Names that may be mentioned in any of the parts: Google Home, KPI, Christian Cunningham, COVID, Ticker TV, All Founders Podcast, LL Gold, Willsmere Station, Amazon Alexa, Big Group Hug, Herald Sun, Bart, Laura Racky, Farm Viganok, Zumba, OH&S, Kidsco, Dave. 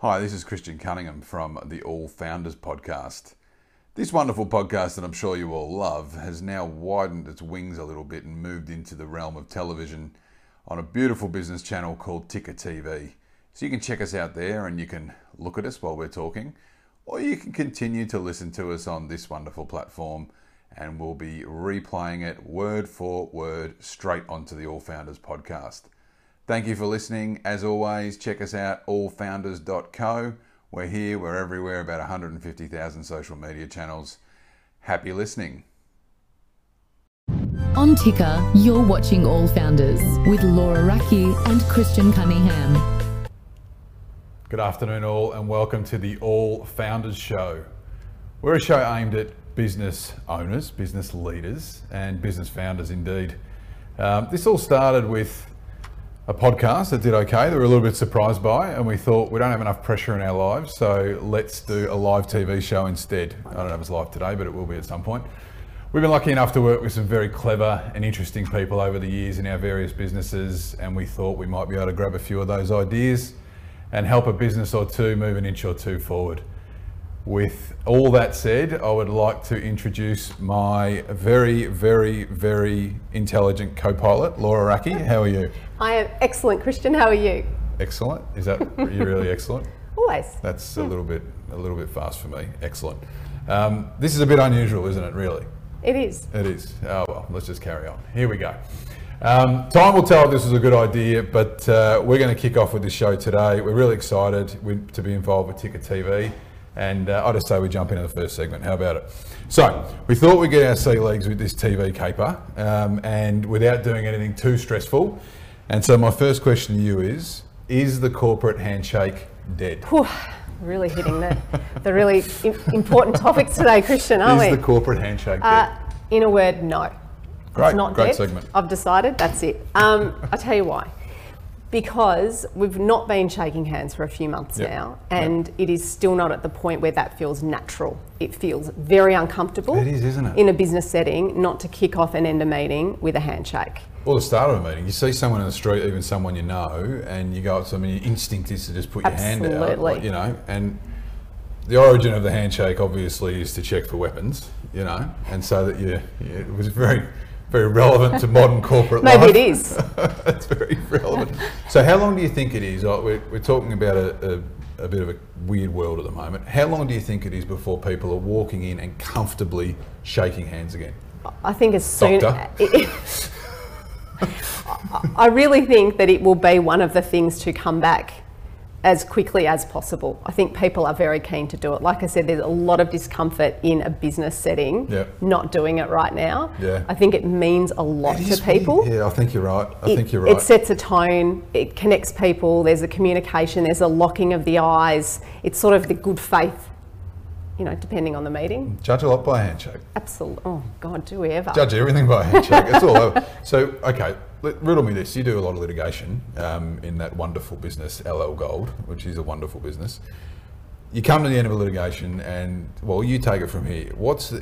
Hi, this is Christian Cunningham from the All Founders Podcast. This wonderful podcast that I'm sure you all love has now widened its wings a little bit and moved into the realm of television on a beautiful business channel called Ticker TV. So you can check us out there and you can look at us while we're talking, or you can continue to listen to us on this wonderful platform and we'll be replaying it word for word straight onto the All Founders Podcast. Thank you for listening. As always, check us out, allfounders.co. We're here, we're everywhere, about 150,000 social media channels. Happy listening. On Ticker, you're watching All Founders with Laura Racky and Christian Cunningham. Good afternoon all and welcome to the All Founders Show. We're a show aimed at business owners, business leaders and business founders indeed. This all started with a podcast that did okay, that we're a little bit surprised by, and we thought we don't have enough pressure in our lives, so let's do a live TV show instead. I don't know if it's live today, but it will be at some point. We've been lucky enough to work with some very clever and interesting people over the years in our various businesses, and we thought we might be able to grab a few of those ideas and help a business or two move an inch or two forward. With all that said, I would like to introduce my very, very, very intelligent co-pilot, Laura Racky. How are you? I am excellent, Christian. How are you? Excellent. Is that you really excellent? Always. That's a little bit fast for me. Excellent. This is a bit unusual, isn't it? Really. It is. It is. Oh well, let's just carry on. Here we go. Time will tell if this was a good idea, but we're going to kick off with this show today. We're really excited to be involved with Ticker TV. And I'll just say we jump into the first segment. How about it? So we thought we'd get our sea legs with this TV caper and without doing anything too stressful. And so my first question to you is the corporate handshake dead? Whew, really hitting the really important topics today, Christian, aren't we? Is the corporate handshake dead? In a word, no. Great, it's not great dead. Segment. I've decided, that's it. I'll tell you why. Because we've not been shaking hands for a few months now, and it is still not at the point where that feels natural. It feels very uncomfortable. It is, isn't it? In a business setting, not to kick off and end a meeting with a handshake. Or the start of a meeting. You see someone in the street, even someone you know, and you go up to them and your instinct is to just put your hand out. Like, you know, and the origin of the handshake obviously is to check for weapons, you know, and so that it was very... very relevant to modern corporate life. Maybe it is. It's very relevant. So how long do you think it is? We're talking about a bit of a weird world at the moment. How long do you think it is before people are walking in and comfortably shaking hands again? I think as soon... I really think that it will be one of the things to come back as quickly as possible. I think people are very keen to do it. Like I said, there's a lot of discomfort in a business setting, not doing it right now. Yeah. I think it means a lot to people. Weird. Yeah, I think you're right. I think you're right. It sets a tone, it connects people, there's a communication, there's a locking of the eyes. It's sort of the good faith, you know, depending on the meeting. Judge a lot by a handshake. Absolutely. Oh God, do we ever. Judge everything by a handshake, it's all over. So, okay. Riddle me this, you do a lot of litigation in that wonderful business, LL Gold, which is a wonderful business. You come to the end of a litigation and, well, you take it from here.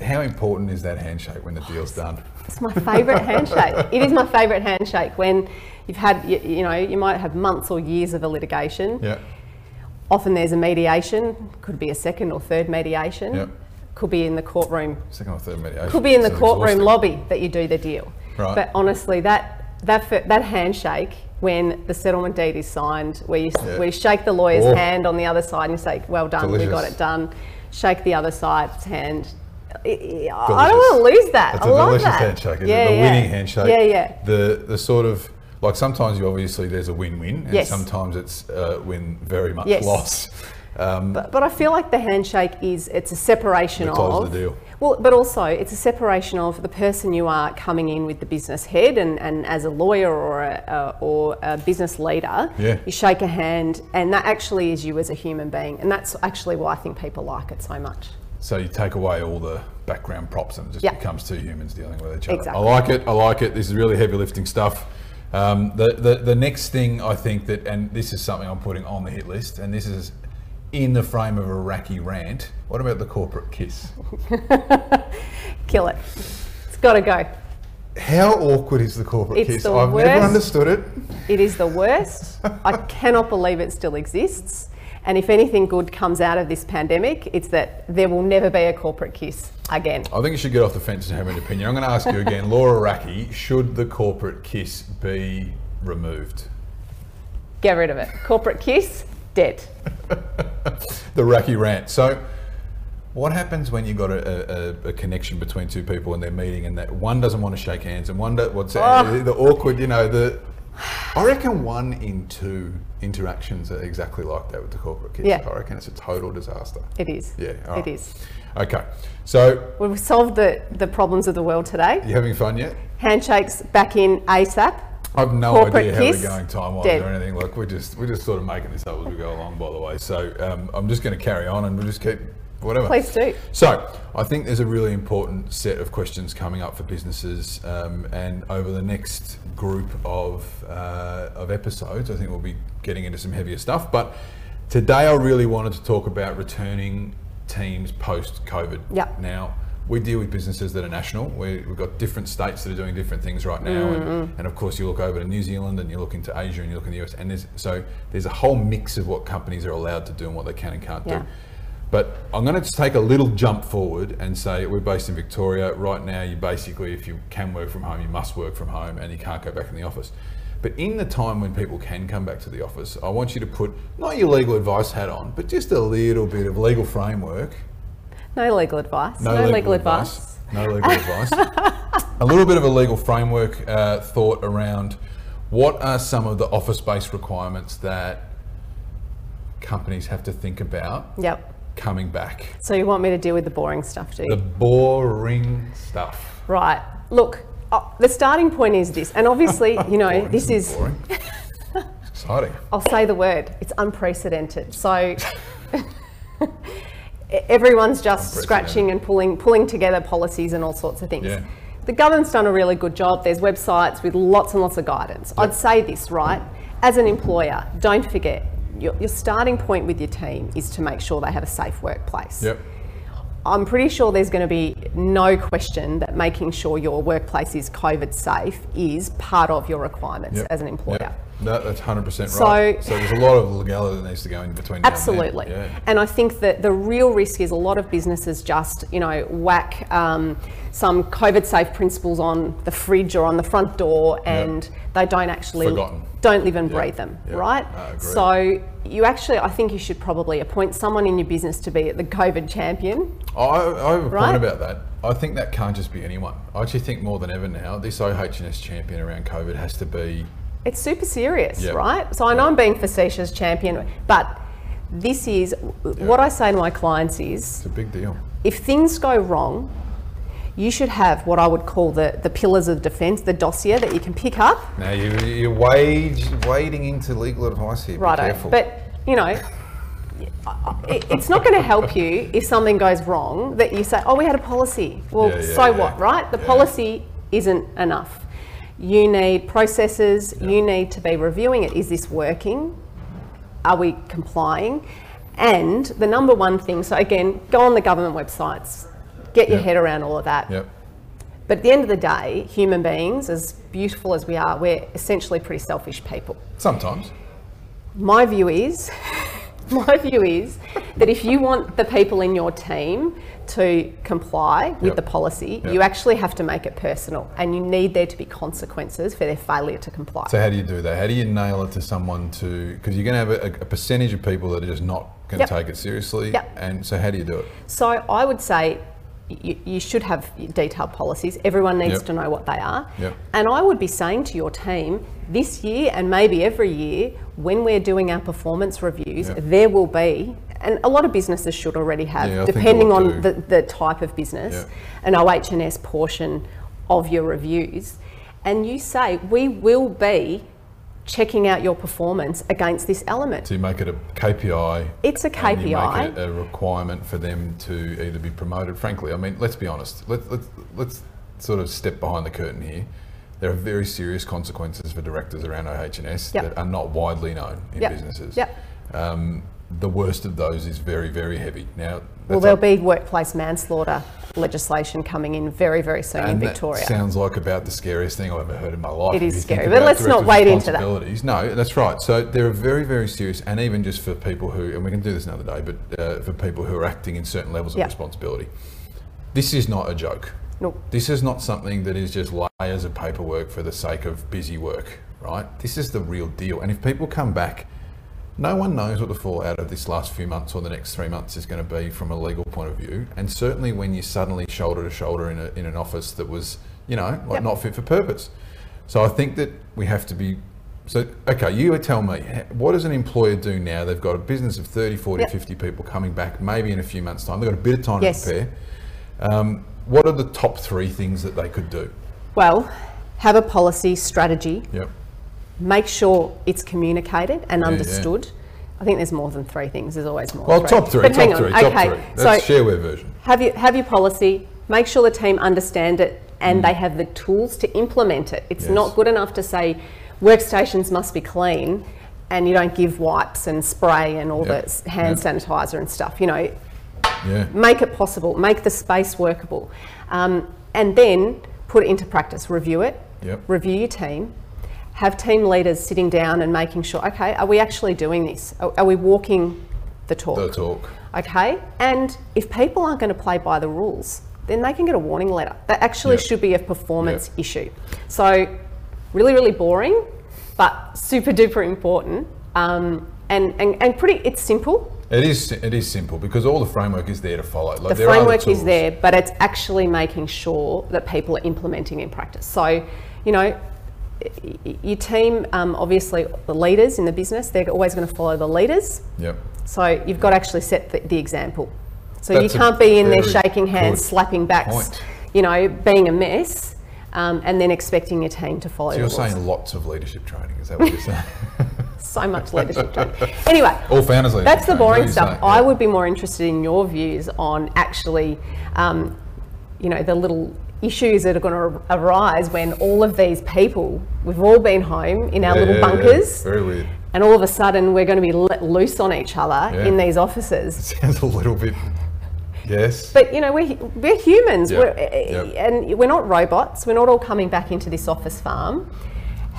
How important is that handshake when the deal's done? It's my favourite handshake. It is my favourite handshake when you've had, you might have months or years of a litigation. Yeah. Often there's a mediation, could be a second or third mediation. Yeah. Could be in the courtroom. Second or third mediation. Could be in the courtroom lobby that you do the deal. Right. But honestly, that handshake when the settlement deed is signed, where you shake the lawyer's hand on the other side and you say, well done, delicious. We got it done. Shake the other side's hand. Delicious. I don't want to lose that. It's I a love delicious that. Handshake. Is it the winning handshake? Yeah, yeah. The sort of, like sometimes you obviously there's a win-win and sometimes it's win very much loss. But I feel like the handshake it's a separation of the deal. Well, but also it's a separation of the person you are coming in with the business head and as a lawyer or a business leader, you shake a hand and that actually is you as a human being. And that's actually why I think people like it so much. So you take away all the background props and it just becomes two humans dealing with each other. Exactly. I like it. This is really heavy lifting stuff. The next thing I think that, and this is something I'm putting on the hit list, and this is in the frame of a Racky rant, what about the corporate kiss? Kill it. It's got to go. How awkward is the corporate kiss? I've never understood it. It is the worst. I cannot believe it still exists. And if anything good comes out of this pandemic, it's that there will never be a corporate kiss again. I think you should get off the fence and have an opinion. I'm going to ask you again, Laura Racky, should the corporate kiss be removed? Get rid of it. Corporate kiss, dead. The Racky rant. So, what happens when you've got a connection between two people and they're meeting and that one doesn't want to shake hands and one the awkward, you know, the... I reckon 1 in 2 interactions are exactly like that with the corporate kids. Yeah. I reckon it's a total disaster. It is. Yeah. Right. It is. Okay. So... We've solved the problems of the world today. You having fun yet? Handshakes back in ASAP. I've no corporate idea kiss, how we're going time-wise or anything. Like, we're just sort of making this up as we go along, by the way. So I'm just going to carry on and we'll just keep... Whatever. Please do. So, I think there's a really important set of questions coming up for businesses, and over the next group of episodes, I think we'll be getting into some heavier stuff. But today, I really wanted to talk about returning teams post-COVID. Yeah. Now, we deal with businesses that are national. We've got different states that are doing different things right now, and of course, you look over to New Zealand, and you look into Asia, and you look in the US, and there's a whole mix of what companies are allowed to do and what they can and can't do. But I'm going to take a little jump forward and say we're based in Victoria. Right now, you basically, if you can work from home, you must work from home and you can't go back in the office. But in the time when people can come back to the office, I want you to put not your legal advice hat on, but just a little bit of legal framework. No legal advice. No legal advice. No legal advice. A little bit of a legal framework thought around what are some of the office-based requirements that companies have to think about. Yep. Coming back. So you want me to deal with the boring stuff, do you? The boring stuff. Right. Look, the starting point is this, and obviously, you know, this is... Boring. It's exciting. I'll say the word. It's unprecedented. So everyone's just scratching and pulling together policies and all sorts of things. Yeah. The government's done a really good job. There's websites with lots and lots of guidance. Yep. I'd say this, right? As an employer, don't forget, your starting point with your team is to make sure they have a safe workplace. Yep. I'm pretty sure there's going to be no question that making sure your workplace is COVID safe is part of your requirements as an employer. Yep. No, that's 100% right. So there's a lot of legality that needs to go in between. Absolutely. And I think that the real risk is a lot of businesses just, you know, whack some COVID safe principles on the fridge or on the front door and they don't actually... Forgotten. Don't live and breathe them, right? So you actually, I think you should probably appoint someone in your business to be the COVID champion. I have a point about that. I think that can't just be anyone. I actually think more than ever now, this OH&S champion around COVID has to be... It's super serious, right? So I know I'm being facetious, champion, but this is, what I say to my clients is... It's a big deal. If things go wrong, you should have what I would call the pillars of defence, the dossier that you can pick up. Now you're wading into legal advice here. Right, careful. But you know, it's not going to help you if something goes wrong that you say, oh, we had a policy. Well, what, right? The policy isn't enough. You need processes. Yeah. You need to be reviewing it. Is this working? Are we complying? And the number one thing. So again, go on the government websites. Get your head around all of that. Yep. But at the end of the day, human beings, as beautiful as we are, we're essentially pretty selfish people. Sometimes. My view is that if you want the people in your team to comply with the policy, you actually have to make it personal and you need there to be consequences for their failure to comply. So how do you do that? How do you nail it to someone to, because you're going to have a percentage of people that are just not going to take it seriously. Yep. And so how do you do it? So I would say, you should have detailed policies. Everyone needs to know what they are. Yep. And I would be saying to your team this year and maybe every year when we're doing our performance reviews, there will be, and a lot of businesses should already have, depending on the type of business, an OH&S portion of your reviews. And you say, we will be checking out your performance against this element. So you make it a KPI. It's a KPI. And you make it a requirement for them to either be promoted. Frankly, I mean, let's be honest. Let's sort of step behind the curtain here. There are very serious consequences for directors around OH&S that are not widely known in businesses. The worst of those is very, very heavy. Now, well, there'll be workplace manslaughter legislation coming in very, very soon in Victoria. That sounds like about the scariest thing I've ever heard in my life. It is scary, but let's not wade into that. No, that's right. So there are very, very serious, and even just for people who, and we can do this another day, but for people who are acting in certain levels of responsibility, this is not a joke. Nope. This is not something that is just layers of paperwork for the sake of busy work, right? This is the real deal. And if people come back, no one knows what the fallout of this last few months or the next 3 months is going to be from a legal point of view. And certainly when you're suddenly shoulder to shoulder in an office that was, you know, like not fit for purpose. So I think that we have to be, so, okay, you would tell me, what does an employer do now? They've got a business of 30, 40, 50 people coming back, maybe in a few months' time. They've got a bit of time to prepare. What are the top three things that they could do? Well, have a policy strategy. Yep. Make sure it's communicated and understood. I think there's more than three things. There's always more. Well, top three. That's shareware version. Have your policy. Make sure the team understand it and they have the tools to implement it. It's not good enough to say workstations must be clean and you don't give wipes and spray and all the hand sanitizer and stuff. You know, make it possible. Make the space workable, and then put it into practice. Review it. Review your team. Have team leaders sitting down and making sure, okay, are we actually doing this? Are we walking the talk? The talk. Okay, and if people aren't going to play by the rules, then they can get a warning letter. That actually should be a performance issue. So really, really boring, but super duper important. And pretty, it's simple. It is simple because all the framework is there to follow. Like the framework is there, but it's actually making sure that people are implementing in practice. So, you know, your team, obviously the leaders in the business, they're always going to follow the leaders. Yep. So you've got to actually set the example. So that's you can't be in there shaking hands, slapping backs, you know, being a mess, and then expecting your team to follow. So you're saying lots of leadership training, is that what you're saying? So much leadership training. Anyway, all founders leadership that's the boring stuff. Saying, I would be more interested in your views on actually, you know, the little issues that are going to arise when all of these people, we've all been home in our little bunkers, very weird, and all of a sudden we're going to be let loose on each other in these offices. It sounds a little bit, but you know, we're humans, and we're not robots. We're not all coming back into this office farm.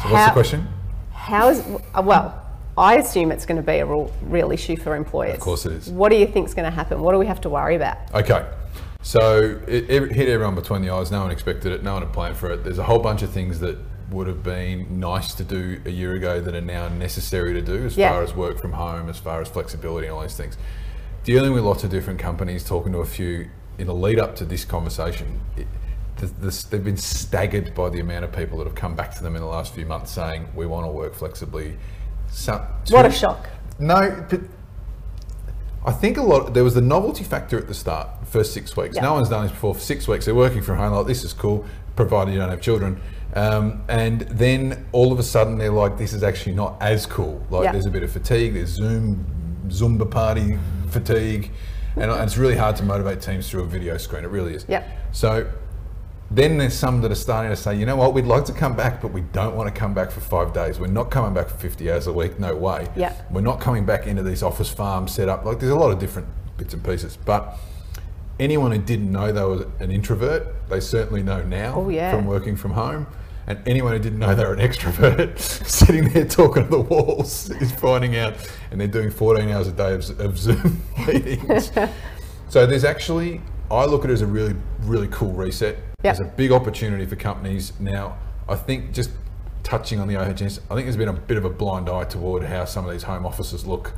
So what's the question? How is, well, I assume it's going to be a real issue for employers. Of course it is. What do you think is going to happen? What do we have to worry about? Okay. So it hit everyone between the eyes. No one expected it. No one had planned for it. There's a whole bunch of things that would have been nice to do a year ago that are now necessary to do as far as work from home, as far as flexibility and all these things. Dealing with lots of different companies, talking to a few in the lead up to this conversation, they've been staggered by the amount of people that have come back to them in the last few months saying, we want to work flexibly. What a shock. No, but I think there was the novelty factor at the start, the first 6 weeks. No one's done this before for 6 weeks. They're working from home, like, this is cool, provided you don't have children. And then all of a sudden they're like, this is actually not as cool. Like there's a bit of fatigue, there's Zumba party fatigue. And it's really hard to motivate teams through a video screen. It really is. So then there's some that are starting to say, you know what, we'd like to come back, but we don't want to come back for 5 days. We're not coming back for 50 hours a week, no way. We're not coming back into these office farm set up. Like, there's a lot of different bits and pieces. But anyone who didn't know they were an introvert, they certainly know now from working from home. And anyone who didn't know they were an extrovert, sitting there talking to the walls, is finding out, and they're doing 14 hours a day of Zoom meetings. So there's actually, I look at it as a really, really cool reset. There's a big opportunity for companies. Now, I think just touching on the OHS, I think there's been a bit of a blind eye toward how some of these home offices look,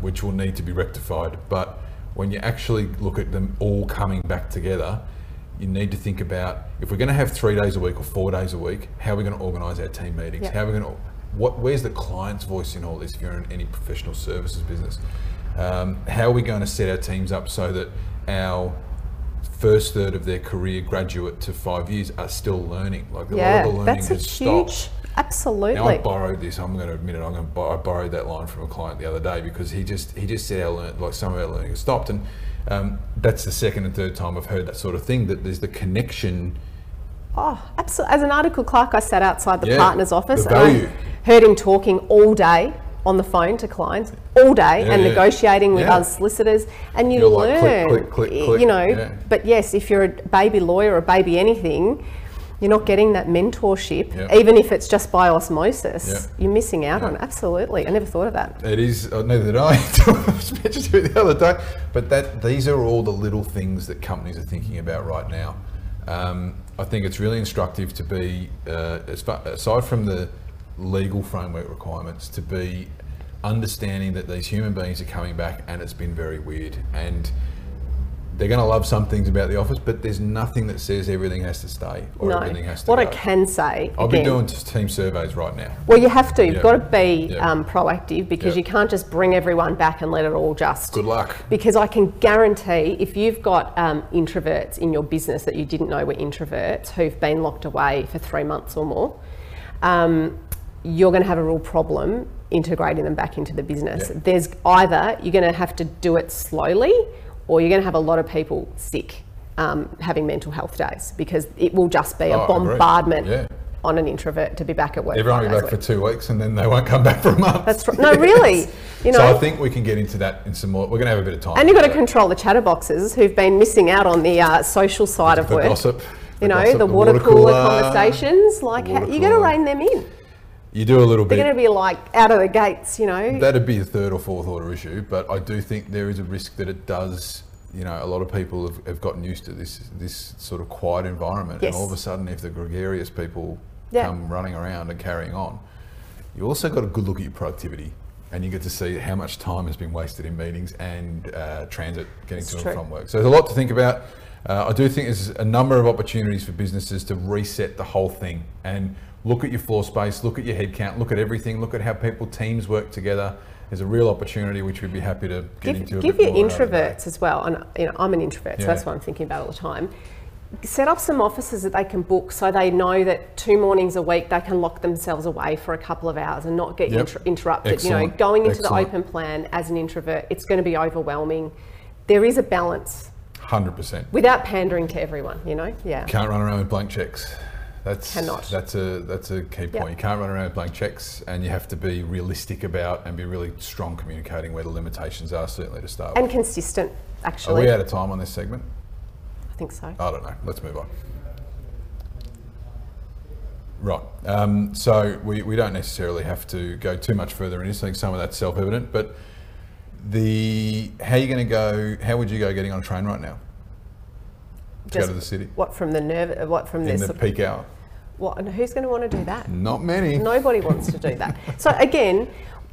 which will need to be rectified. But when you actually look at them all coming back together, you need to think about, if we're going to have 3 days a week or 4 days a week, how are we going to organise our team meetings? How are we going to, where's the client's voice in all this if you're in any professional services business? How are we going to set our teams up so that our first third of their career, graduate to 5 years, are still learning? Like a lot of the learning has stopped. Absolutely. Now, I borrowed this. I'm going to admit it. I borrowed that line from a client the other day because he just said some of our learning has stopped, and that's the second and third time I've heard that sort of thing. That there's the connection. Oh, absolutely. As an article clerk, I sat outside the partner's office and I heard him talking all day on the phone to clients all day and negotiating with other solicitors, and you're learn, like, click, you know. But yes, if you're a baby lawyer or a baby anything, you're not getting that mentorship, even if it's just by osmosis. You're missing out on it. Absolutely, I never thought of that. It is, neither did I, until I was mentioned to it the other day. But that, these are all the little things that companies are thinking about right now. I think it's really instructive to be, aside from the legal framework requirements, to be understanding that these human beings are coming back and it's been very weird. And they're going to love some things about the office, but there's nothing that says everything has to stay or everything has to go. What I can say, I'll be doing team surveys right now. Well, you have to. You've got to be proactive, because you can't just bring everyone back and let it all just... Good luck. Because I can guarantee, if you've got introverts in your business that you didn't know were introverts who've been locked away for 3 months or more, you're going to have a real problem integrating them back into the business. There's either you're going to have to do it slowly, or you're going to have a lot of people sick, having mental health days, because it will just be a bombardment on an introvert to be back at work. Everyone will be back for 2 weeks and then they won't come back for a month. That's right. No, really. You know, so I think we can get into that in some more. We're going to have a bit of time. And you've got to control the chatterboxes who've been missing out on the social side of work. Gossip. You know, gossip, the water cooler conversations. Like, you've got to rein them in. You do a little bit. They're going to be like out of the gates, you know. That'd be a third or fourth order issue, but I do think there is a risk that it does, you know, a lot of people have gotten used to this sort of quiet environment. Yes. And all of a sudden, if the gregarious people come running around and carrying on, you also got a good look at your productivity, and you get to see how much time has been wasted in meetings and transit, getting to and from work. So there's a lot to think about. I do think there's a number of opportunities for businesses to reset the whole thing and look at your floor space, look at your headcount, look at everything, look at how teams work together. There's a real opportunity which we'd be happy to get into. Give your introverts as well, and you know, I'm an introvert, so that's what I'm thinking about all the time. Set up some offices that they can book, so they know that 2 mornings a week they can lock themselves away for a couple of hours and not get interrupted. Excellent. You know, going into the open plan as an introvert, it's going to be overwhelming. There is a balance. 100%. Without pandering to everyone, you know. Yeah. Can't run around with blank checks. That's a key point. Yep. You can't run around with blank checks, and you have to be realistic about and be really strong communicating where the limitations are, certainly to start with. And consistent, actually. Are we out of time on this segment? I think so. I don't know. Let's move on. Right. So we don't necessarily have to go too much further into this. I think some of that's self-evident, but how are you going to go? How would you go getting on a train right now? Just go to the city. What from the nerve? What from this? In the peak hour. What, and who's going to want to do that? Not many. Nobody wants to do that. So again,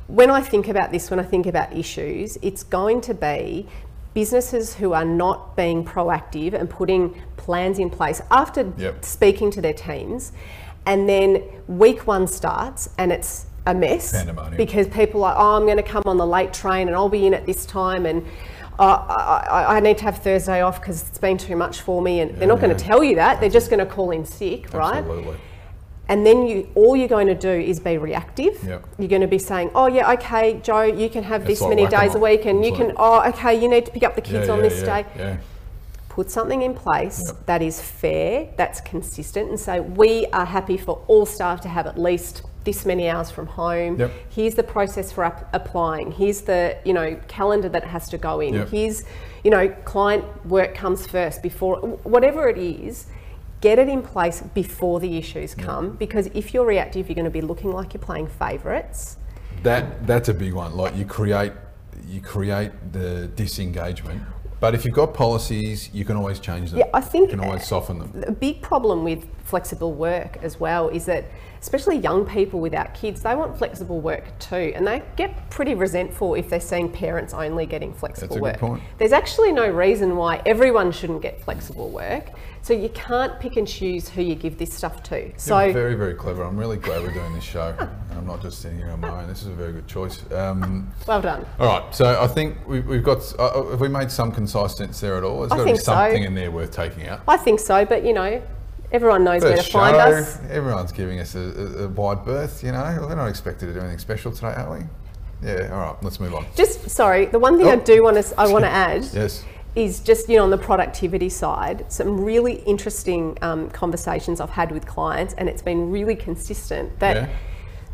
when I think about this, when I think about issues, it's going to be businesses who are not being proactive and putting plans in place after speaking to their teams, and then week one starts and it's a mess. Pandemonium. Because people are, I'm going to come on the late train and I'll be in at this time, and I need to have Thursday off because it's been too much for me, and they're not going to tell you that. They're just going to call in sick, absolutely. Right? And then all you're going to do is be reactive. Yep. You're going to be saying, oh yeah, okay, Joe, you can have this many days a week, and you can, oh, okay, you need to pick up the kids on this day. Yeah. Put something in place that is fair, that's consistent, and say, we are happy for all staff to have at least this many hours from home. Yep. Here's the process for applying. Here's the, you know, calendar that has to go in. Yep. Here's, you know, client work comes first before whatever it is. Get it in place before the issues come, because if you're reactive, you're going to be looking like you're playing favourites. That's a big one. Like you create the disengagement. But if you've got policies, you can always change them. Yeah, I think you can always soften them. A big problem with flexible work as well is that, especially young people without kids, they want flexible work too, and they get pretty resentful if they're seeing parents only getting flexible work. That's a good point. There's actually no reason why everyone shouldn't get flexible work, so you can't pick and choose who you give this stuff to. You're so very, very clever. I'm really glad we're doing this show. I'm not just sitting here on my own. This is a very good choice. Well done. All right, so I think we've got, have we made some concise sense there at all? There's got to be something in there worth taking out. I think so, but you know, everyone knows where to find us. Everyone's giving us a wide berth, you know. We're not expected to do anything special today, are we? Yeah, all right, let's move on. Just, sorry, the one thing I do want to add is just, you know, on the productivity side, some really interesting conversations I've had with clients, and it's been really consistent that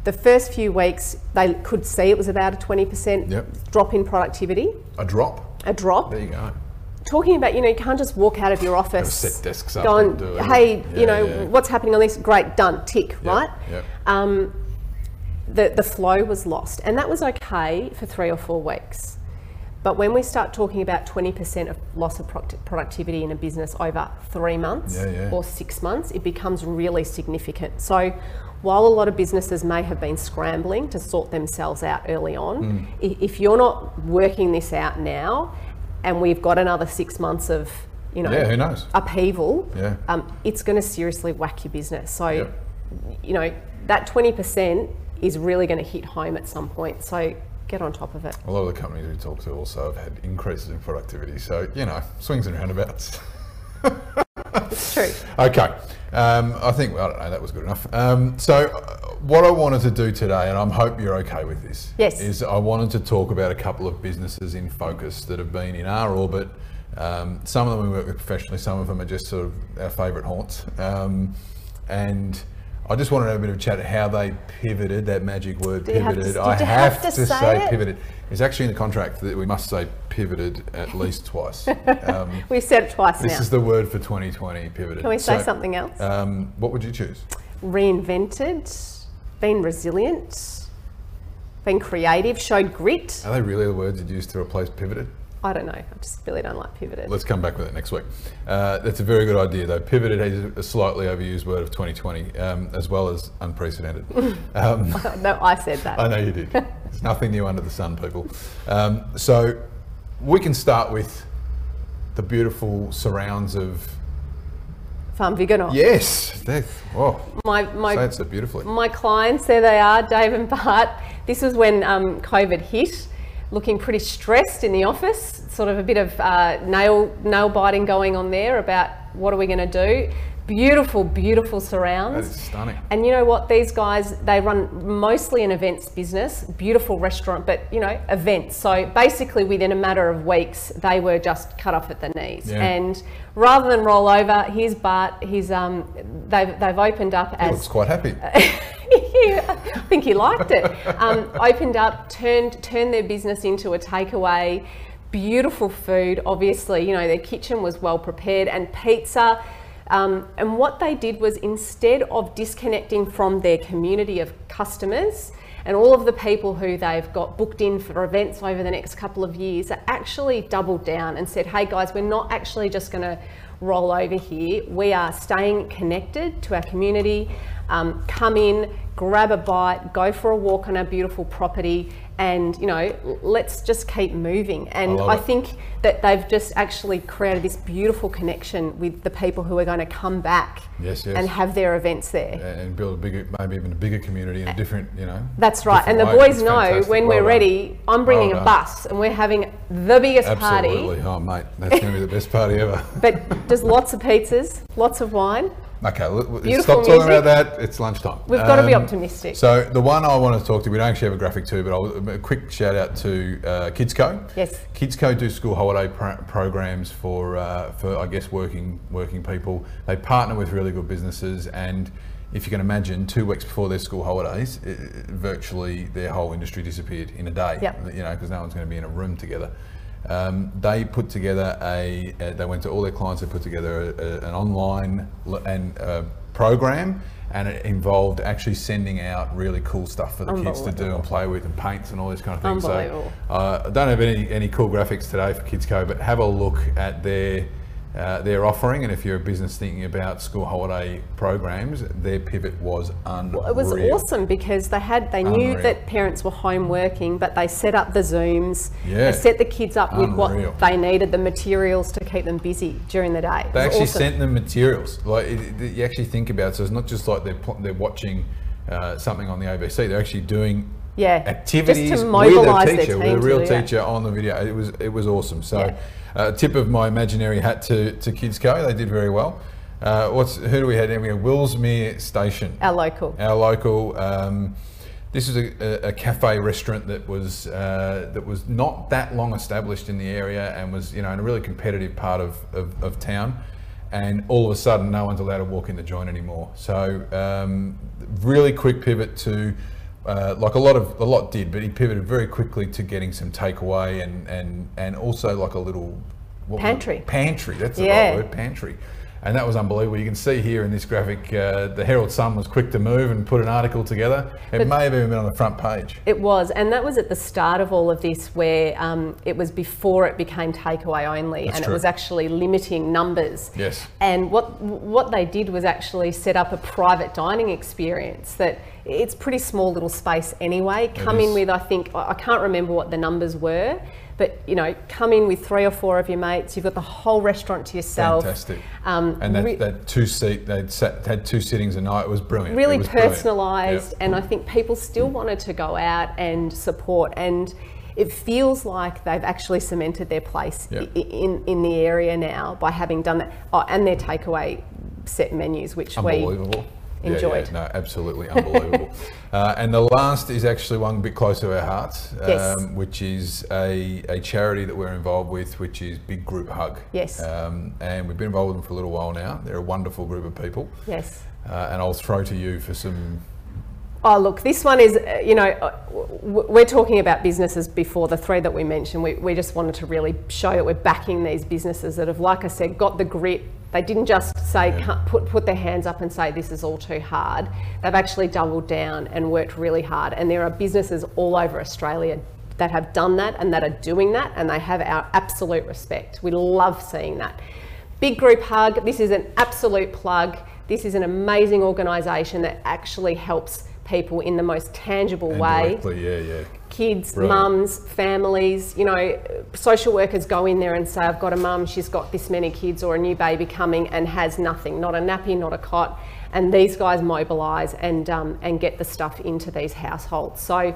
The first few weeks, they could see it was about a 20% drop in productivity. A drop? A drop. There you go. Talking about, you know, you can't just walk out of your office, set desks up and do it. Hey, you know, what's happening on this? Great, done, tick, right? Yep. The flow was lost, and that was okay for 3 or 4 weeks. But when we start talking about 20% of loss of productivity in a business over 3 months or 6 months, it becomes really significant. So while a lot of businesses may have been scrambling to sort themselves out early on, if you're not working this out now, and we've got another 6 months of, you know, who knows? Upheaval, it's going to seriously whack your business. So, you know, that 20% is really going to hit home at some point. So get on top of it. A lot of the companies we talk to also have had increases in productivity. So, you know, swings and roundabouts. It's true. Okay. I think, I don't know, that was good enough. So what I wanted to do today, and I hope you're okay with this, is I wanted to talk about a couple of businesses in focus that have been in our orbit. Some of them we work with professionally, some of them are just sort of our favourite haunts. And I just wanted to have a bit of a chat at how they pivoted, that magic word, pivoted. I have to say pivoted. It's actually in the contract that we must say pivoted at least twice. We've said it twice now. This is the word for 2020, pivoted. Can we say something else? What would you choose? Reinvented, been resilient, been creative, showed grit. Are they really the words you'd use to replace pivoted? I don't know. I just really don't like pivoted. Let's come back with it next week. That's a very good idea, though. Pivoted is a slightly overused word of 2020, as well as unprecedented. No, I said that. I know you did. There's nothing new under the sun, people. So we can start with the beautiful surrounds of Farm Viganok. Yes. Oh, my, say it so beautifully. My clients, there they are, Dave and Bart. This was when COVID hit. Looking pretty stressed in the office, sort of a bit of nail biting going on there about what are we going to do. Beautiful, beautiful surrounds. That is stunning. And you know what, these guys, they run mostly an events business, beautiful restaurant, but you know, events. So basically within a matter of weeks, they were just cut off at the knees. Yeah. And rather than roll over, here's Bart, he's, they've opened up as... He looks quite happy. I think he liked it. Opened up, turned their business into a takeaway, beautiful food, obviously, you know, their kitchen was well prepared, and pizza. And what they did was, instead of disconnecting from their community of customers and all of the people who they've got booked in for events over the next couple of years, they actually doubled down and said, hey guys, we're not actually just going to roll over here. We are staying connected to our community. Come in, grab a bite, go for a walk on our beautiful property, and you know, let's just keep moving. And I think that they've just actually created this beautiful connection with the people who are going to come back and have their events there, and build a bigger, maybe even a bigger community in a different, you know. That's right. And the boys know when we're ready, I'm bringing a bus and we're having the biggest party. Absolutely. Oh mate, that's going to be the best party ever. But just lots of pizzas, lots of wine. Okay, stop talking about that. It's lunchtime. We've got to be optimistic. So the one I want to talk to, we don't actually have a graphic too, but a quick shout out to Kidsco. Yes. Kidsco do school holiday programs for I guess working people. They partner with really good businesses, and if you can imagine, 2 weeks before their school holidays, virtually their whole industry disappeared in a day. Yep. You know, because no one's going to be in a room together. They put together they went to all their clients and put together an online program, and it involved actually sending out really cool stuff for the kids to do and play with, and paints and all this kind of thing. So I don't have any cool graphics today for Kidsco, but have a look at their offering, and if you're a business thinking about school holiday programs, their pivot was unreal. Well, it was awesome because they knew that parents were home working, but they set up the Zooms. Yeah. They set the kids up with what they needed, the materials to keep them busy during the day. They actually sent them materials. Like you actually think about it, so it's not just like they're watching something on the ABC. They're actually doing activities just to mobilize with a teacher, with a real teacher on the video. It was awesome. So. Yeah. Tip of my imaginary hat to Kidsco. They did very well. Who do we have? We have Willsmere Station. Our local. This is a cafe restaurant that was not that long established in the area, and was, you know, in a really competitive part of town. And all of a sudden, no one's allowed to walk in the joint anymore. So really quick pivot to like a lot did, but he pivoted very quickly to getting some takeaway and also like a little pantry. Pantry, that's the right word, pantry. And that was unbelievable. You can see here in this graphic, the Herald Sun was quick to move and put an article together. It may have even been on the front page. It was, and that was at the start of all of this, where it was before it became takeaway only. That's true. It was actually limiting numbers. Yes. And what they did was actually set up a private dining experience that it's pretty small little space anyway. Come in with, I think, I can't remember what the numbers were, but, you know, come in with 3 or 4 of your mates. You've got the whole restaurant to yourself. Fantastic. And that two-seat, they had 2 sittings a night. It was brilliant. Really personalised. Yep. And I think people still wanted to go out and support. And it feels like they've actually cemented their place in the area now by having done that. Oh, and their takeaway set menus, which we enjoyed. No, absolutely unbelievable. And the last is actually one bit close to our hearts, which is a charity that we're involved with, which is Big Group Hug. Yes. And we've been involved with them for a little while now. They're a wonderful group of people. Yes. And I'll throw to you for some... Oh, look, this one is, you know, we're talking about businesses before the 3 that we mentioned. We just wanted to really show that we're backing these businesses that have, like I said, got the grit. They didn't just say, put their hands up and say, this is all too hard. They've actually doubled down and worked really hard. And there are businesses all over Australia that have done that and that are doing that. And they have our absolute respect. We love seeing that. Big Group Hug, this is an absolute plug. This is an amazing organisation that actually helps people in the most tangible way. Kids, mums, families, you know, social workers go in there and say, I've got a mum, she's got this many kids or a new baby coming and has nothing, not a nappy, not a cot. And these guys mobilise and get the stuff into these households. So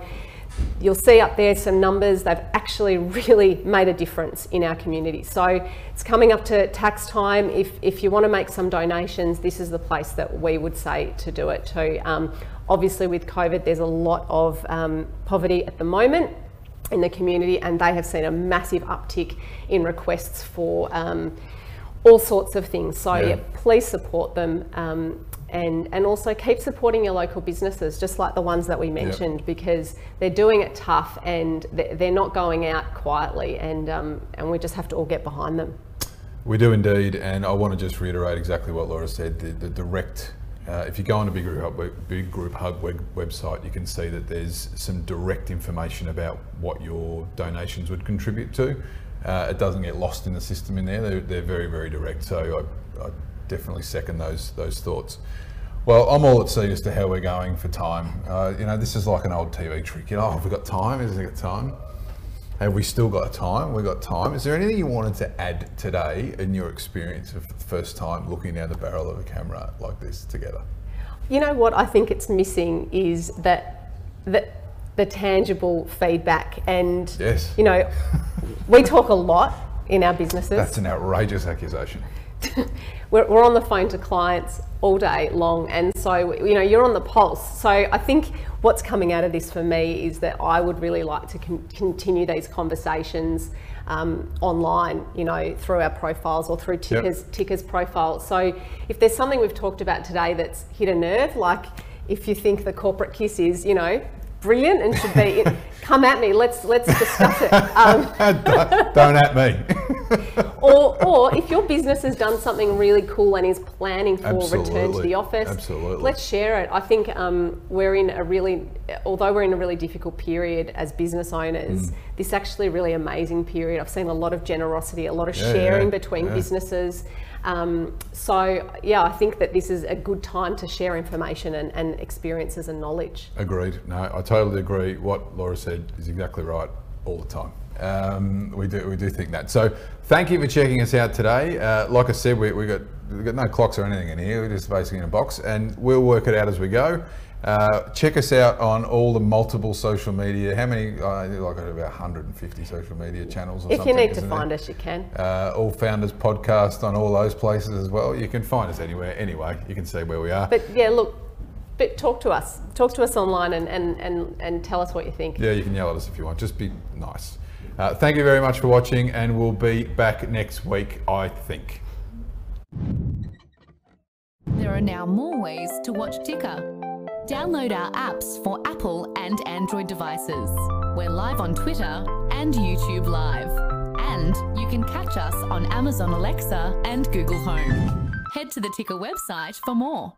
you'll see up there some numbers. They've actually really made a difference in our community. So it's coming up to tax time. If you want to make some donations, this is the place that we would say to do it too. Obviously with COVID, there's a lot of poverty at the moment in the community, and they have seen a massive uptick in requests for all sorts of things. So please support them and also keep supporting your local businesses, just like the ones that we mentioned, because they're doing it tough and they're not going out quietly, and we just have to all get behind them. We do indeed, and I want to just reiterate exactly what Laura said, the direct... if you go on to Big Group Hug website, you can see that there's some direct information about what your donations would contribute to. It doesn't get lost in the system in there. They're very, very direct. So I definitely second those thoughts. Well, I'm all at sea as to how we're going for time. You know, this is like an old TV trick. You know, have we got time? Isn't it time? Have we still got time? We've got time. Is there anything you wanted to add today in your experience of the first time looking down the barrel of a camera like this together? You know what I think it's missing is that the tangible feedback, and you know, we talk a lot in our businesses. That's an outrageous accusation. We're on the phone to clients all day long, and so, you know, you're on the pulse. So I think what's coming out of this for me is that I would really like to continue these conversations online, you know, through our profiles or through Ticker's profile. So if there's something we've talked about today that's hit a nerve, like if you think the corporate kiss is, you know, brilliant and should be, come at me, let's discuss it. Don't at me. Or if your business has done something really cool and is planning for a return to the office, let's share it. I think although we're in a really difficult period as business owners, this actually really amazing period. I've seen a lot of generosity, a lot of sharing between businesses. I think that this is a good time to share information and experiences and knowledge. Agreed. No, I totally agree. What Laura said is exactly right all the time. We do think that. So thank you for checking us out today. Like I said, we've got no clocks or anything in here. We're just basically in a box, and we'll work it out as we go. Check us out on all the multiple social media. How many? Like about 150 social media channels or something. If you need to find us, you can. All Founders Podcast on all those places as well. You can find us anywhere. Anyway, you can see where we are. But yeah, look. But talk to us. Talk to us online and tell us what you think. Yeah, you can yell at us if you want. Just be nice. Thank you very much for watching, and we'll be back next week, I think. There are now more ways to watch Ticker. Download our apps for Apple and Android devices. We're live on Twitter and YouTube Live. And you can catch us on Amazon Alexa and Google Home. Head to the Ticker website for more.